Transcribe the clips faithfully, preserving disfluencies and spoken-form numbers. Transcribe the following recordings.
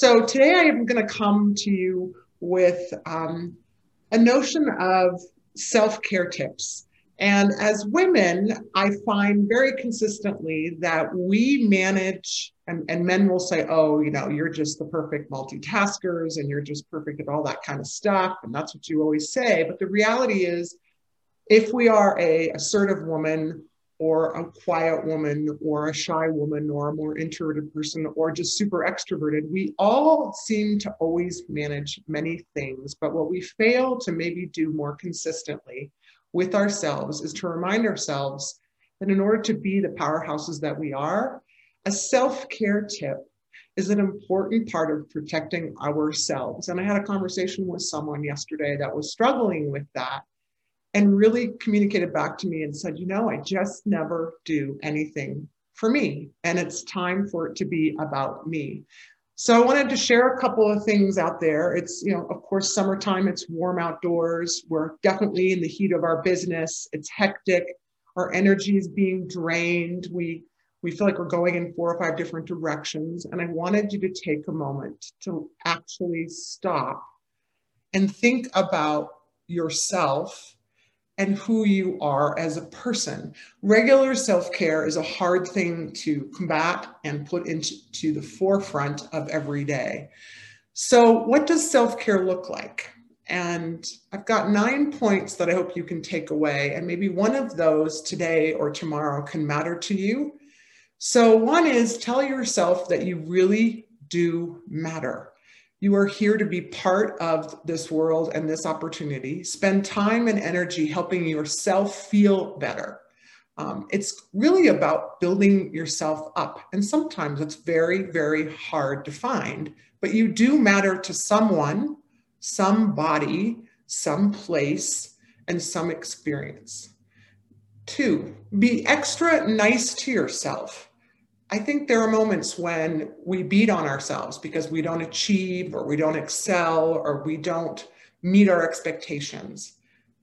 So today I am going to come to you with um, a notion of self-care tips. And as women, I find very consistently that we manage, and, and men will say, oh, you know, you're just the perfect multitaskers and you're just perfect at all that kind of stuff. And that's what you always say. But the reality is, if we are a assertive woman or a quiet woman or a shy woman or a more introverted person or just super extroverted, we all seem to always manage many things. But what we fail to maybe do more consistently with ourselves is to remind ourselves that in order to be the powerhouses that we are, a self-care tip is an important part of protecting ourselves. And I had a conversation with someone yesterday that was struggling with that and really communicated back to me and said, you know, I just never do anything for me, and it's time for it to be about me. So I wanted to share a couple of things out there. It's, you know, of course, summertime, it's warm outdoors. We're definitely in the heat of our business. It's hectic. Our energy is being drained. We, we feel like we're going in four or five different directions. And I wanted you to take a moment to actually stop and think about yourself and who you are as a person. Regular self-care is a hard thing to combat and put into the forefront of every day. So what does self-care look like? And I've got nine points that I hope you can take away, and maybe one of those today or tomorrow can matter to you. So one is, tell yourself that you really do matter. You are here to be part of this world and this opportunity. Spend time and energy helping yourself feel better. Um, it's really about building yourself up. And sometimes it's very, very hard to find, but you do matter to someone, somebody, some place, and some experience. Two, be extra nice to yourself. I think there are moments when we beat on ourselves because we don't achieve or we don't excel or we don't meet our expectations.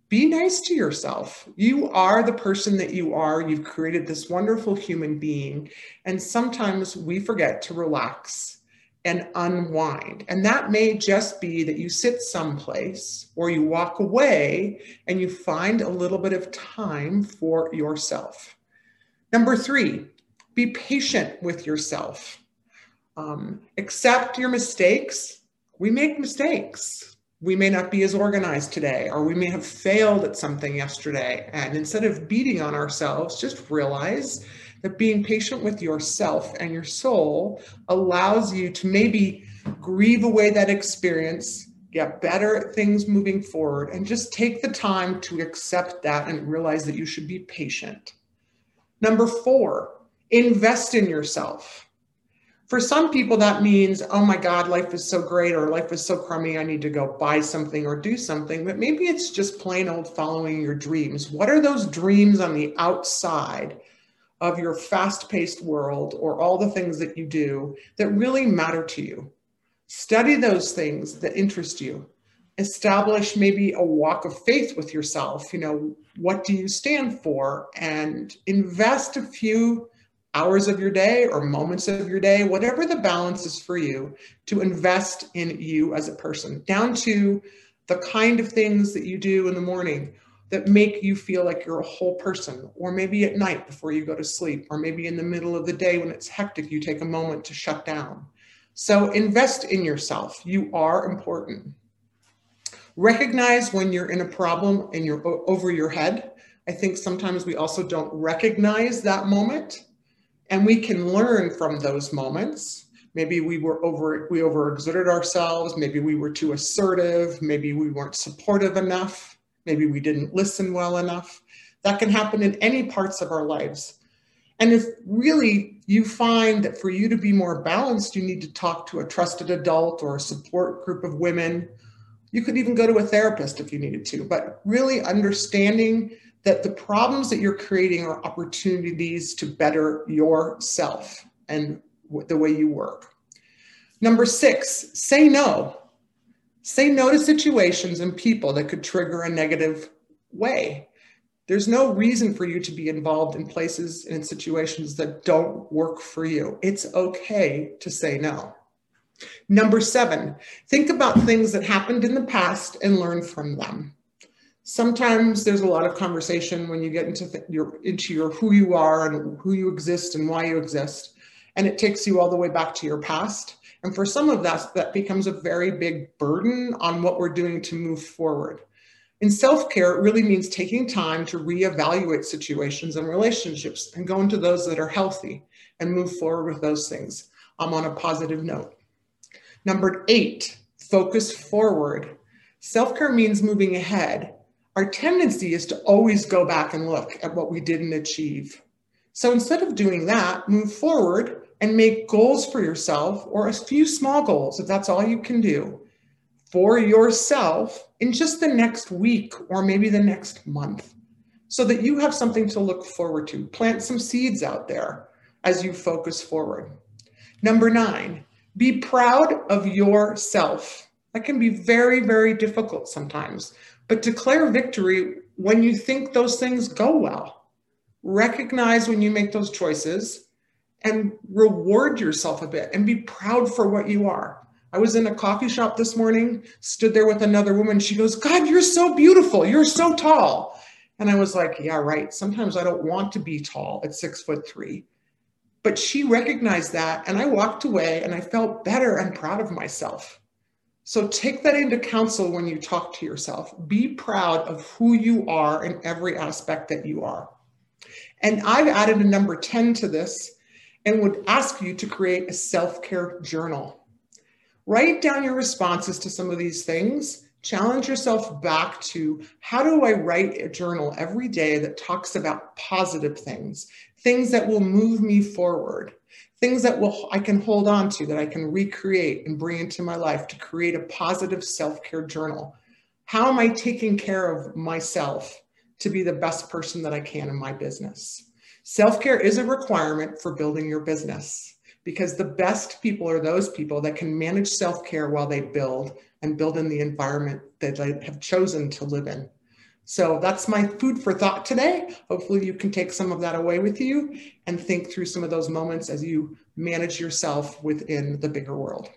Be nice to yourself. You are the person that you are. You've created this wonderful human being. And sometimes we forget to relax and unwind. And that may just be that you sit someplace or you walk away and you find a little bit of time for yourself. Number three, be patient with yourself. Um, accept your mistakes. We make mistakes. We may not be as organized today, or we may have failed at something yesterday. And instead of beating on ourselves, just realize that being patient with yourself and your soul allows you to maybe grieve away that experience, get better at things moving forward, and just take the time to accept that and realize that you should be patient. Number four, invest in yourself. For some people, that means, oh my God, life is so great, or life is so crummy, I need to go buy something or do something. But maybe it's just plain old following your dreams. What are those dreams on the outside of your fast-paced world or all the things that you do that really matter to you? Study those things that interest you. Establish maybe a walk of faith with yourself. You know, what do you stand for? And invest a few hours of your day or moments of your day, whatever the balance is for you, to invest in you as a person, down to the kind of things that you do in the morning that make you feel like you're a whole person, or maybe at night before you go to sleep, or maybe in the middle of the day when it's hectic, you take a moment to shut down. So invest in yourself. You are important. Recognize when you're in a problem and you're over your head. I think sometimes we also don't recognize that moment. And we can learn from those moments. Maybe we were over, we overexerted ourselves. Maybe we were too assertive. Maybe we weren't supportive enough. Maybe we didn't listen well enough. That can happen in any parts of our lives. And if really you find that for you to be more balanced, you need to talk to a trusted adult or a support group of women. You could even go to a therapist if you needed to, but really understanding that the problems that you're creating are opportunities to better yourself and the way you work. Number six, say no. Say no to situations and people that could trigger a negative way. There's no reason for you to be involved in places and situations that don't work for you. It's okay to say no. Number seven, think about things that happened in the past and learn from them. Sometimes there's a lot of conversation when you get into th- your, into your who you are and who you exist and why you exist, and it takes you all the way back to your past. And for some of us, that becomes a very big burden on what we're doing to move forward. In self-care, it really means taking time to reevaluate situations and relationships and go into those that are healthy and move forward with those things. I'm on a positive note. Number eight, focus forward. Self-care means moving ahead. Our tendency is to always go back and look at what we didn't achieve. So instead of doing that, move forward and make goals for yourself, or a few small goals, if that's all you can do, for yourself in just the next week or maybe the next month, so that you have something to look forward to. Plant some seeds out there as you focus forward. Number nine, be proud of yourself. That can be very, very difficult sometimes, but declare victory when you think those things go well. Recognize when you make those choices and reward yourself a bit and be proud for what you are. I was in a coffee shop this morning, stood there with another woman. She goes, "God, you're so beautiful. You're so tall." And I was like, yeah, right. Sometimes I don't want to be tall at six foot three. But she recognized that, and I walked away and I felt better and proud of myself. So take that into counsel when you talk to yourself. Be proud of who you are in every aspect that you are. And I've added a number ten to this and would ask you to create a self-care journal. Write down your responses to some of these things. Challenge yourself back to, how do I write a journal every day that talks about positive things, things that will move me forward, things that will I can hold on to, that I can recreate and bring into my life to create a positive self-care journal. How am I taking care of myself to be the best person that I can in my business? Self-care is a requirement for building your business, because the best people are those people that can manage self-care while they build and build in the environment that they have chosen to live in. So that's my food for thought today. Hopefully you can take some of that away with you and think through some of those moments as you manage yourself within the bigger world.